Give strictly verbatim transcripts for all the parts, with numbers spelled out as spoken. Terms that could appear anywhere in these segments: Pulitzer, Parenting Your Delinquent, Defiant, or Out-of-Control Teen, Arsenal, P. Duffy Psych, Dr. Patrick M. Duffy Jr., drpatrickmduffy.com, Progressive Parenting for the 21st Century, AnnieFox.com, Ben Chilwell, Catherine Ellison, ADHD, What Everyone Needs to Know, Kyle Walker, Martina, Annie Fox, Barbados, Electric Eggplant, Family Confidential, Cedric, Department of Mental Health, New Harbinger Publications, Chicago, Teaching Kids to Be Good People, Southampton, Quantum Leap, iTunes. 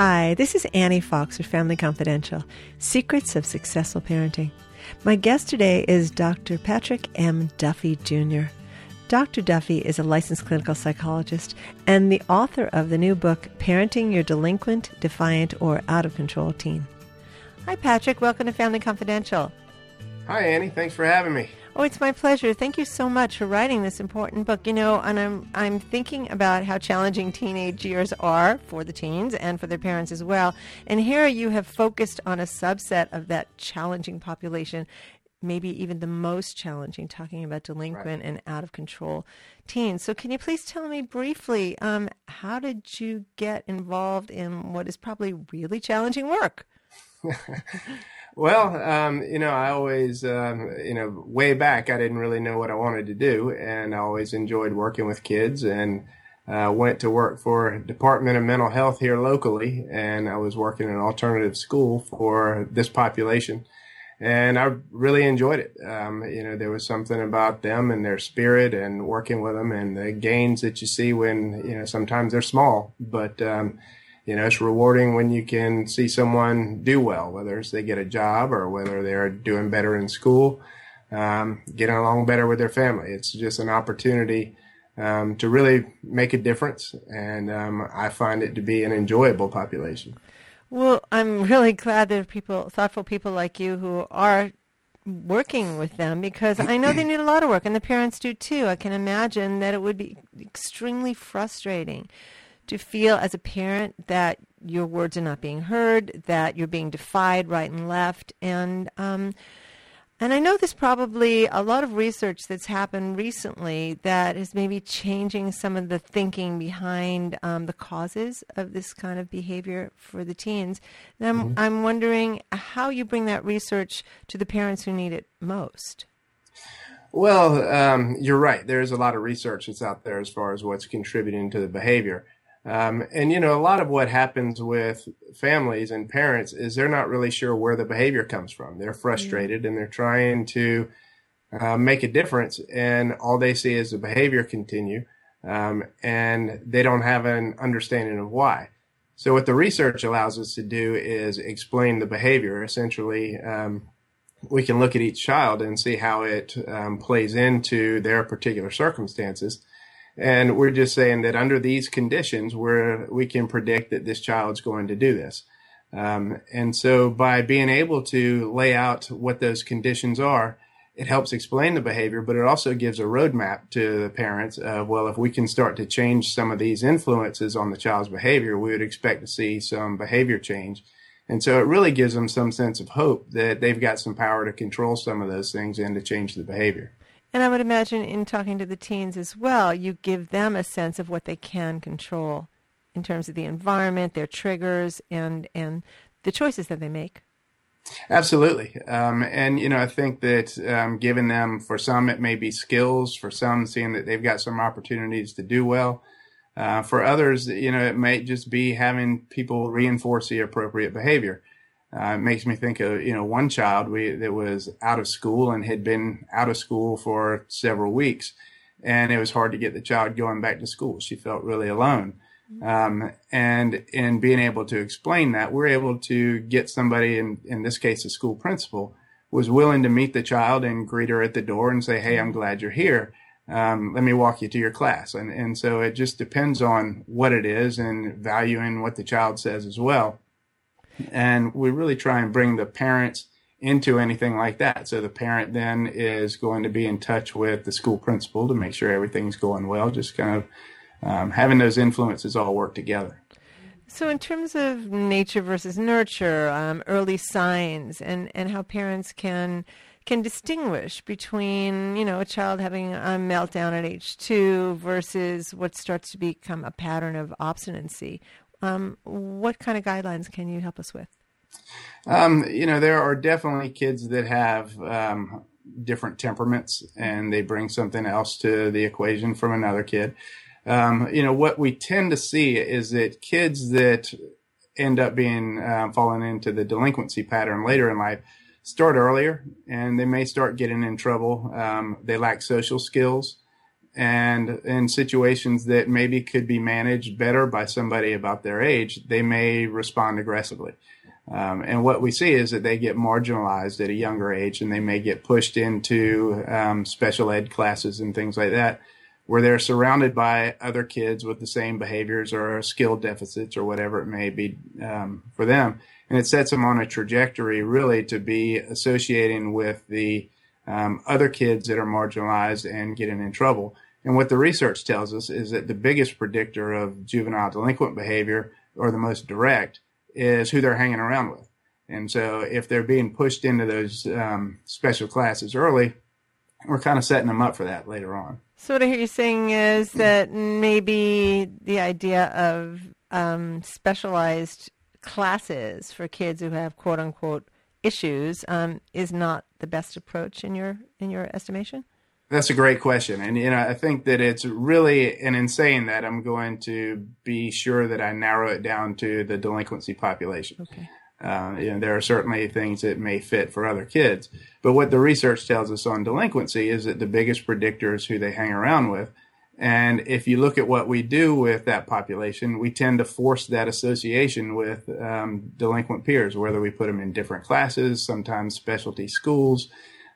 Hi, this is Annie Fox with Family Confidential, Secrets of Successful Parenting. My guest today is Doctor Patrick M. Duffy Junior Doctor Duffy is a licensed clinical psychologist and the author of the new book, Parenting Your Delinquent, Defiant, or Out-of-Control Teen. Hi, Patrick. Welcome to Family Confidential. Hi, Annie. Thanks for having me. Oh, it's my pleasure. Thank you so much for writing this important book. You know, and I'm I'm thinking about how challenging teenage years are for the teens and for their parents as well. And here you have focused on a subset of that challenging population, maybe even the most challenging, talking about delinquent right. and out-of-control teens. So can you please tell me briefly, um, how did you get involved in what is probably really challenging work? Well, um, you know, I always, um, you know, way back, I didn't really know what I wanted to do, and I always enjoyed working with kids, and uh, went to work for Department of Mental Health here locally, and I was working in an alternative school for this population, and I really enjoyed it. Um, you know, there was something about them and their spirit and working with them and the gains that you see when, you know, sometimes they're small, but um you know, it's rewarding when you can see someone do well, whether it's they get a job or whether they're doing better in school, um, getting along better with their family. It's just an opportunity um, to really make a difference, and um, I find it to be an enjoyable population. Well, I'm really glad there are people, thoughtful people like you who are working with them, because I know they need a lot of work, and the parents do too. I can imagine that it would be extremely frustrating to feel as a parent that your words are not being heard, that you're being defied right and left. And um, and I know there's probably a lot of research that's happened recently that is maybe changing some of the thinking behind um, the causes of this kind of behavior for the teens. And I'm, mm-hmm. I'm wondering how you bring that research to the parents who need it most. Well, um, you're right. There's a lot of research that's out there as far as what's contributing to the behavior. Um, and, you know, a lot of what happens with families and parents is they're not really sure where the behavior comes from. They're frustrated mm-hmm. and they're trying to uh, make a difference. And all they see is the behavior continue, um, and they don't have an understanding of why. So what the research allows us to do is explain the behavior. Essentially, um, we can look at each child and see how it um, plays into their particular circumstances. And we're just saying that under these conditions, where we can predict that this child's going to do this. Um, and so by being able to lay out what those conditions are, it helps explain the behavior, but it also gives a roadmap to the parents of, well, if we can start to change some of these influences on the child's behavior, we would expect to see some behavior change. And so it really gives them some sense of hope that they've got some power to control some of those things and to change the behavior. And I would imagine in talking to the teens as well, you give them a sense of what they can control in terms of the environment, their triggers, and and the choices that they make. Absolutely. Um, and, you know, I think that um, giving them, for some, it may be skills. For some, seeing that they've got some opportunities to do well. Uh, for others, you know, it may just be having people reinforce the appropriate behavior. Uh, it makes me think of, you know, one child we, that was out of school and had been out of school for several weeks, and it was hard to get the child going back to school. She felt really alone. Um, and in being able to explain that, we're able to get somebody, in, in this case, the school principal, was willing to meet the child and greet her at the door and say, hey, I'm glad you're here. Um, let me walk you to your class. And, and so it just depends on what it is and valuing what the child says as well. And we really try and bring the parents into anything like that. So the parent then is going to be in touch with the school principal to make sure everything's going well, just kind of um, having those influences all work together. So in terms of nature versus nurture, um, early signs and, and how parents can can distinguish between, you know, a child having a meltdown at age two versus what starts to become a pattern of obstinacy. Um, what kind of guidelines can you help us with? Um, you know, there are definitely kids that have um, different temperaments, and they bring something else to the equation from another kid. Um, you know, what we tend to see is that kids that end up being uh, falling into the delinquency pattern later in life start earlier, and they may start getting in trouble. Um, they lack social skills. And in situations that maybe could be managed better by somebody about their age, they may respond aggressively. Um, and what we see is that they get marginalized at a younger age, and they may get pushed into um, special ed classes and things like that, where they're surrounded by other kids with the same behaviors or skill deficits or whatever it may be um, for them. And it sets them on a trajectory really to be associating with the um, other kids that are marginalized and getting in trouble. And what the research tells us is that the biggest predictor of juvenile delinquent behavior, or the most direct, is who they're hanging around with. And so if they're being pushed into those um, special classes early, we're kind of setting them up for that later on. So what I hear you saying is that maybe the idea of um, specialized classes for kids who have "quote unquote" issues um, is not the best approach in your in your estimation. That's a great question, and you know I think that it's really, and in saying that, I'm going to be sure that I narrow it down to the delinquency population. Okay. Uh, you know, there are certainly things that may fit for other kids. But what the research tells us on delinquency is that the biggest predictor is who they hang around with. And if you look at what we do with that population, we tend to force that association with um, delinquent peers, whether we put them in different classes, sometimes specialty schools,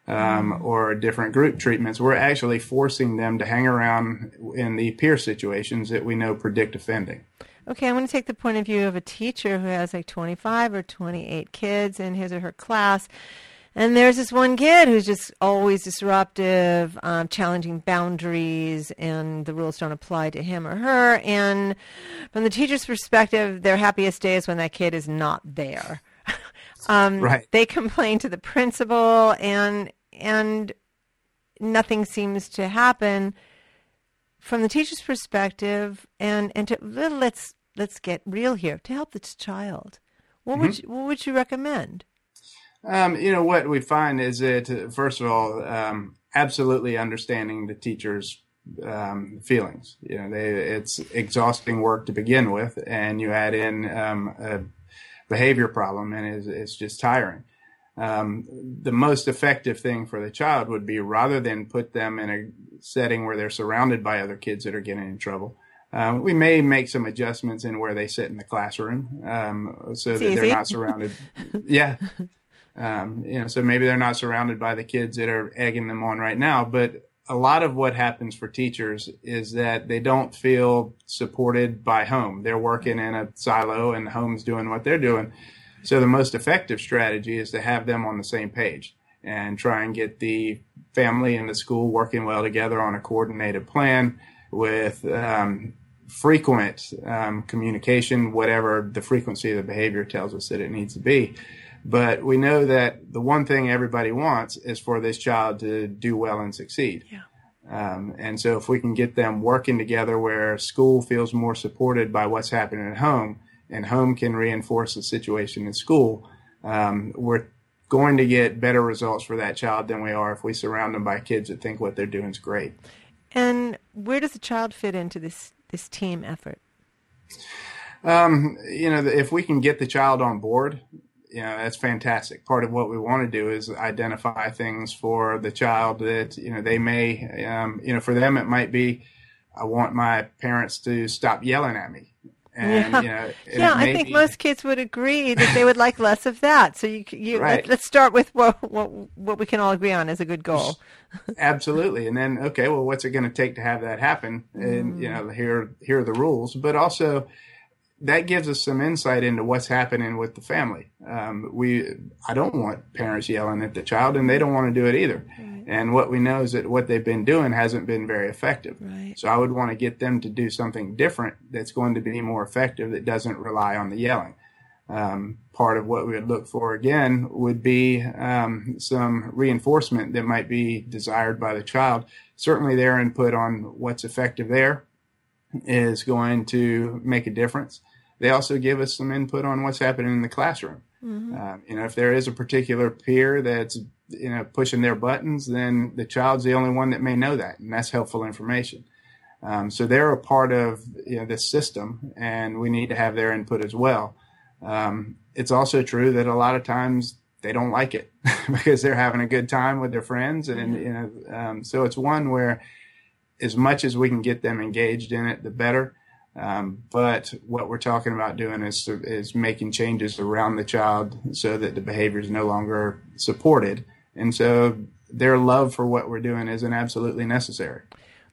um, mm-hmm. or different group treatments. We're actually forcing them to hang around in the peer situations that we know predict offending. Okay, I'm going to take the point of view of a teacher who has like twenty-five or twenty-eight kids in his or her class, and there's this one kid who's just always disruptive, um, challenging boundaries, and the rules don't apply to him or her, and from the teacher's perspective, their happiest day is when that kid is not there. um, right. They complain to the principal, and and nothing seems to happen. From the teacher's perspective, and and to, let's let's get real here. To help this child, what mm-hmm. would you, what would you recommend? Um, you know what we find is that first of all, um, absolutely understanding the teacher's um, feelings. You know, they, it's exhausting work to begin with, and you add in um, a behavior problem, and it's, it's just tiring. Um, the most effective thing for the child would be, rather than put them in a setting where they're surrounded by other kids that are getting in trouble, um, we may make some adjustments in where they sit in the classroom, um, so it's that easy. They're not surrounded. yeah. Um, you know, so maybe they're not surrounded by the kids that are egging them on right now. But a lot of what happens for teachers is that they don't feel supported by home. They're working in a silo and home's doing what they're doing. So the most effective strategy is to have them on the same page and try and get the family and the school working well together on a coordinated plan with um, frequent um, communication, whatever the frequency of the behavior tells us that it needs to be. But we know that the one thing everybody wants is for this child to do well and succeed. Yeah. Um, and so if we can get them working together where school feels more supported by what's happening at home, and home can reinforce the situation in school, um, we're going to get better results for that child than we are if we surround them by kids that think what they're doing is great. And where does the child fit into this, this team effort? Um, you know, if we can get the child on board, you know, that's fantastic. Part of what we want to do is identify things for the child that, you know, they may, um, you know, for them it might be, I want my parents to stop yelling at me. And, yeah, you know, yeah I think be... most kids would agree that they would like less of that. So you, you right. let's start with what, what what we can all agree on is a good goal. Absolutely. And then, okay, well, what's it going to take to have that happen? And, mm. you know, here, here are the rules. But also that gives us some insight into what's happening with the family. Um, we, I don't want parents yelling at the child, and they don't want to do it either. Right. And what we know is that what they've been doing hasn't been very effective. Right. So I would want to get them to do something different that's going to be more effective, that doesn't rely on the yelling. Um, part of what we would look for, again, would be um, some reinforcement that might be desired by the child. Certainly their input on what's effective there is going to make a difference. They also give us some input on what's happening in the classroom. Mm-hmm. Um, you know, if there is a particular peer that's, you know, pushing their buttons, then the child's the only one that may know that, and that's helpful information. Um, so they're a part of, you know, this system, and we need to have their input as well. Um, it's also true that a lot of times they don't like it because they're having a good time with their friends, and mm-hmm. you know, um, so it's one where as much as we can get them engaged in it, the better. Um, but what we're talking about doing is is making changes around the child so that the behavior is no longer supported. And so their love for what we're doing isn't absolutely necessary.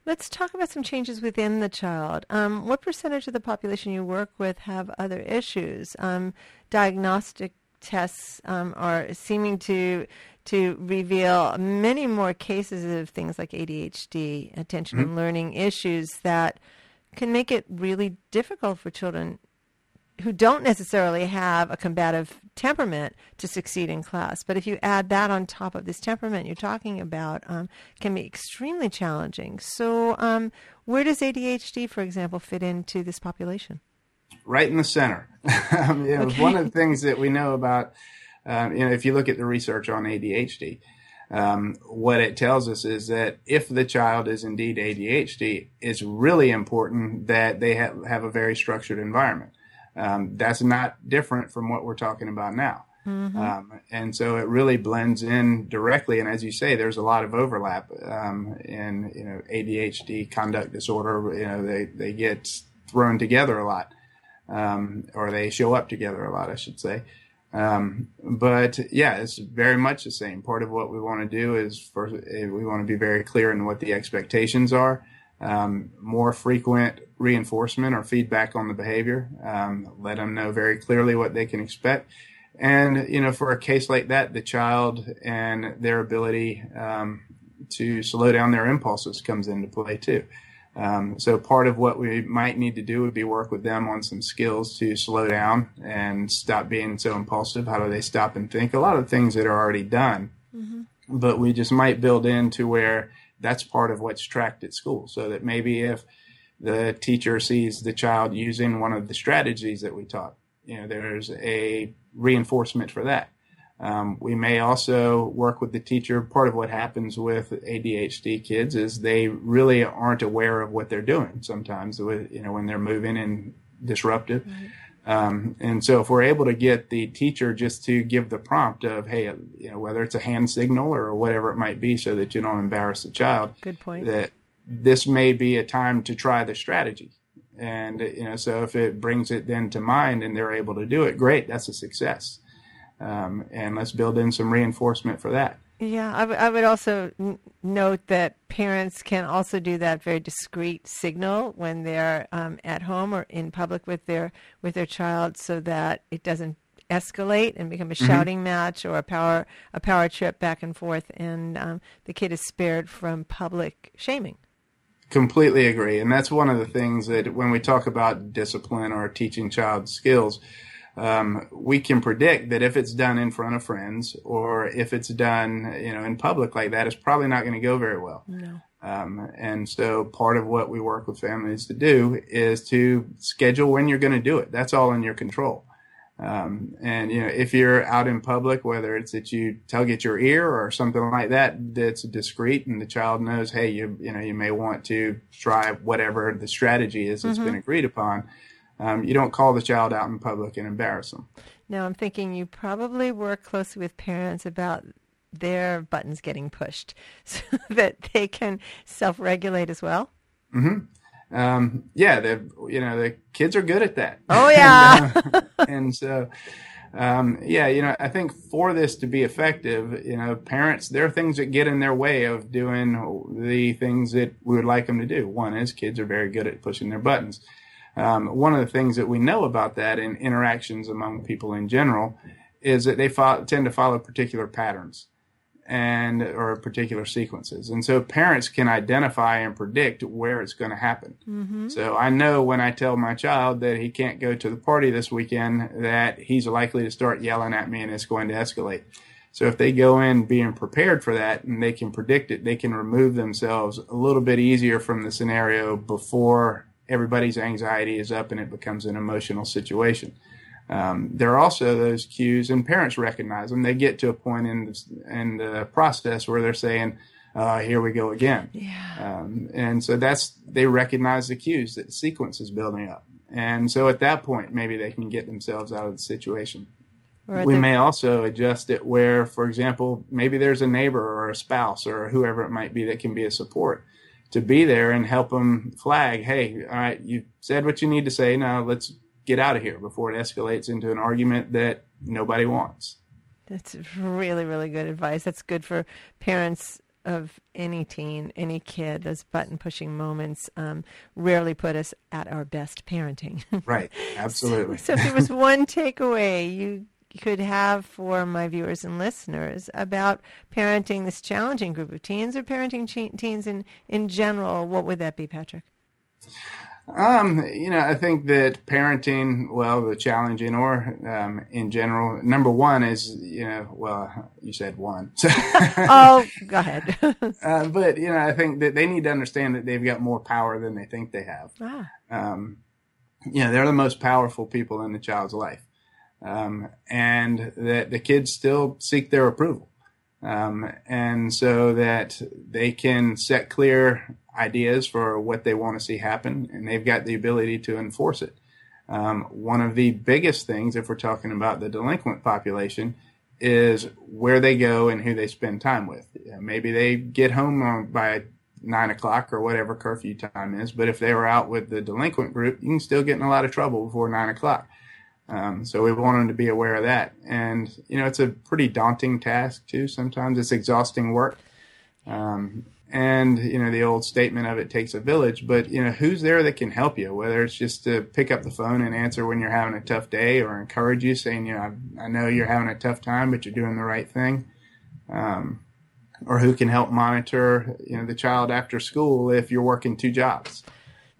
Let's talk about some changes within the child. Um, what percentage of the population you work with have other issues? Um, diagnostic tests um, are seeming to to reveal many more cases of things like A D H D, attention mm-hmm. and learning issues that can make it really difficult for children who don't necessarily have a combative temperament to succeed in class. But if you add that on top of this temperament you're talking about, um, can be extremely challenging. So um, where does A D H D, for example, fit into this population? Right in the center. um, you know, okay. One of the things that we know about, um, you know, if you look at the research on A D H D, Um, what it tells us is that if the child is indeed A D H D, it's really important that they ha- have a very structured environment. Um, that's not different from what we're talking about now. Mm-hmm. Um, and so it really blends in directly. And as you say, there's a lot of overlap um, in you know A D H D, conduct disorder. You know, they, they get thrown together a lot, um, or they show up together a lot, I should say. Um, but yeah, it's very much the same. Part of what we want to do is for, we want to be very clear in what the expectations are, um, more frequent reinforcement or feedback on the behavior, um, let them know very clearly what they can expect. And, you know, for a case like that, the child and their ability, um, to slow down their impulses comes into play too. Um, so part of what we might need to do would be work with them on some skills to slow down and stop being so impulsive. How do they stop and think? A lot of things that are already done, mm-hmm. but we just might build into where that's part of what's tracked at school. So that maybe if the teacher sees the child using one of the strategies that we taught, you know, there's a reinforcement for that. Um, we may also work with the teacher. Part of what happens with A D H D kids is they really aren't aware of what they're doing sometimes, with, you know, when they're moving and disruptive. Right. Um, and so if we're able to get the teacher just to give the prompt of, hey, you know, whether it's a hand signal or whatever it might be so that you don't embarrass the child. Good point. That this may be a time to try the strategy. And, you know, so if it brings it then to mind and they're able to do it, great, that's a success. Um, and let's build in some reinforcement for that. Yeah, I, w- I would also n- note that parents can also do that very discreet signal when they're um, at home or in public with their with their child, so that it doesn't escalate and become a shouting mm-hmm. match or a power a power trip back and forth, and um, the kid is spared from public shaming. Completely agree, and that's one of the things that when we talk about discipline or teaching child skills. Um, we can predict that if it's done in front of friends or if it's done, you know, in public like that, it's probably not going to go very well. No. Um, and so part of what we work with families to do is to schedule when you're going to do it. That's all in your control. Um, and, you know, if you're out in public, whether it's that you tug at your ear or something like that, that's discreet and the child knows, hey, you, you know, you may want to try whatever the strategy is that's mm-hmm. been agreed upon. Um, you don't call the child out in public and embarrass them. Now, I'm thinking you probably work closely with parents about their buttons getting pushed so that they can self-regulate as well. Mm-hmm. Um, yeah, the you know, the kids are good at that. Oh, yeah. and, uh, and so, um, yeah, you know, I think for this to be effective, you know, parents, there are things that get in their way of doing the things that we would like them to do. One is kids are very good at pushing their buttons. Um, one of the things that we know about that in interactions among people in general is that they fo- tend to follow particular patterns and or particular sequences. And so parents can identify and predict where it's going to happen. Mm-hmm. So I know when I tell my child that he can't go to the party this weekend, that he's likely to start yelling at me and it's going to escalate. So if they go in being prepared for that and they can predict it, they can remove themselves a little bit easier from the scenario before everybody's anxiety is up and it becomes an emotional situation. Um, there are also those cues, and parents recognize them. They get to a point in the, in the process where they're saying, uh, here we go again. Yeah. Um, and so that's, they recognize the cues that the sequence is building up. And so at that point, maybe they can get themselves out of the situation. Right. We may also adjust it where, for example, maybe there's a neighbor or a spouse or whoever it might be that can be a support. to be there and help them flag, hey, all right, you said what you need to say. Now let's get out of here before it escalates into an argument that nobody wants. That's really, really good advice. That's good for parents of any teen, any kid. Those button-pushing moments um, rarely put us at our best parenting. Right, absolutely. So, so if there was one takeaway you could have for my viewers and listeners about parenting this challenging group of teens or parenting che- teens in, in general, what would that be, Patrick? Um, you know, I think that parenting, well, the challenging or um, in general, number one is, you know, well, you said one. So oh, go ahead. uh, but, you know, I think that they need to understand that they've got more power than they think they have. Ah. Um, you know, they're the most powerful people in the child's life. Um, and that the kids still seek their approval. Um, and so that they can set clear ideas for what they want to see happen, and they've got the ability to enforce it. Um, one of the biggest things, if we're talking about the delinquent population, is where they go and who they spend time with. Maybe they get home by nine o'clock or whatever curfew time is, but if they were out with the delinquent group, you can still get in a lot of trouble before nine o'clock. Um, so we want them to be aware of that. And, you know, it's a pretty daunting task too. Sometimes it's exhausting work. Um, and, you know, the old statement of it takes a village, but, you know, who's there that can help you, whether it's just to pick up the phone and answer when you're having a tough day or encourage you saying, you know, I, I know you're having a tough time, but you're doing the right thing. Um, or who can help monitor, you know, the child after school if you're working two jobs.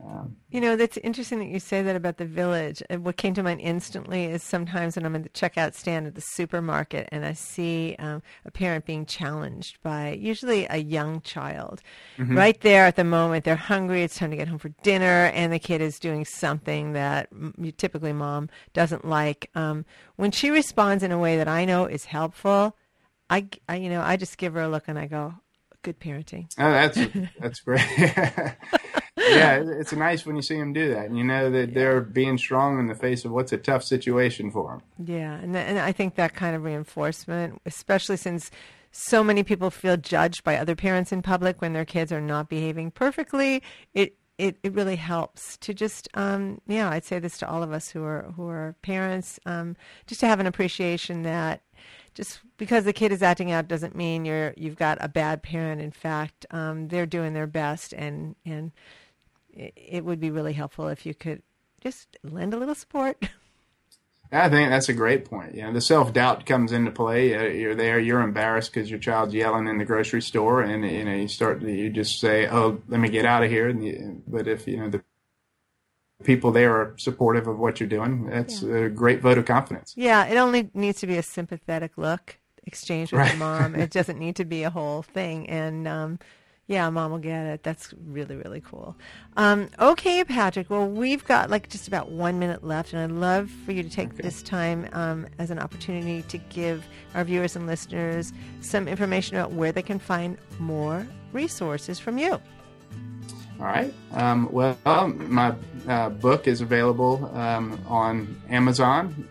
Um, you know, that's interesting that you say that about the village. What came to mind instantly is sometimes when I'm at the checkout stand at the supermarket and I see um, a parent being challenged by usually a young child. Mm-hmm. Right there at the moment, they're hungry, it's time to get home for dinner, and the kid is doing something that typically mom doesn't like. Um, when she responds in a way that I know is helpful, I, I, you know, I just give her a look and I go, good parenting. Oh, that's that's great. Yeah, it's nice when you see them do that, and you know that they're being strong in the face of what's a tough situation for them. Yeah, and and I think that kind of reinforcement, especially since so many people feel judged by other parents in public when their kids are not behaving perfectly, it it, it really helps to just um, yeah, I'd say this to all of us who are who are parents, um, just to have an appreciation that just because the kid is acting out doesn't mean you're you've got a bad parent. In fact, um, they're doing their best, and and. It would be really helpful if you could just lend a little support. I think that's a great point. You know, the self-doubt comes into play. You're there, you're embarrassed because your child's yelling in the grocery store, and you know you start you just say, "Oh, let me get out of here." And you, but if you know the people there are supportive of what you're doing, that's yeah. a great vote of confidence. Yeah, it only needs to be a sympathetic look exchange with right. the mom. It doesn't need to be a whole thing, and. Um, Yeah, mom will get it. That's really, really cool. Um, okay, Patrick. Well, we've got like just about one minute left, and I'd love for you to take okay. this time um, as an opportunity to give our viewers and listeners some information about where they can find more resources from you. All right. Um, well, my uh, book is available um, on Amazon.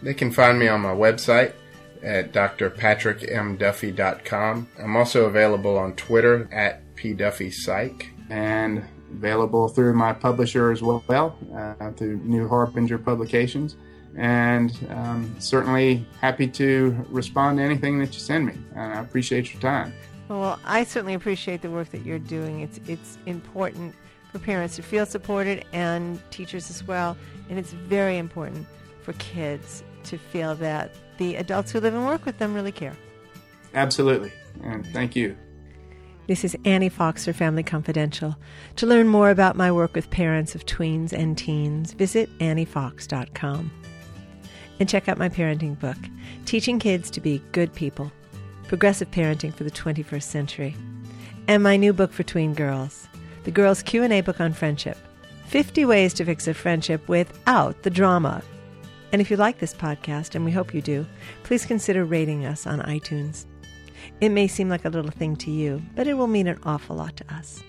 They can find me on my website at D R patrick m duffy dot com. I'm also available on Twitter at P. Duffy Psych, and available through my publisher as well, uh, through New Harbinger Publications. And um, certainly happy to respond to anything that you send me. And I appreciate your time. Well, I certainly appreciate the work that you're doing. It's it's important for parents to feel supported, and teachers as well. And it's very important for kids to feel that the adults who live and work with them really care. Absolutely. And thank you. This is Annie Fox for Family Confidential. To learn more about my work with parents of tweens and teens, visit Annie Fox dot com. And check out my parenting book, Teaching Kids to Be Good People, Progressive Parenting for the twenty-first Century. And my new book for tween girls, The Girls Q and A Book on Friendship, fifty Ways to Fix a Friendship Without the Drama. And if you like this podcast, and we hope you do, please consider rating us on iTunes. It may seem like a little thing to you, but it will mean an awful lot to us.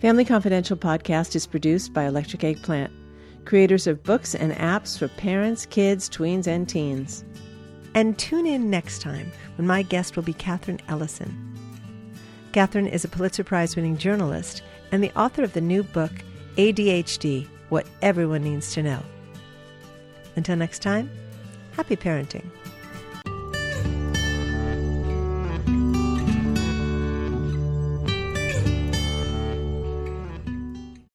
Family Confidential Podcast is produced by Electric Eggplant, creators of books and apps for parents, kids, tweens, and teens. And tune in next time when my guest will be Catherine Ellison. Catherine is a Pulitzer Prize-winning journalist and the author of the new book, A D H D, What Everyone Needs to Know. Until next time, happy parenting.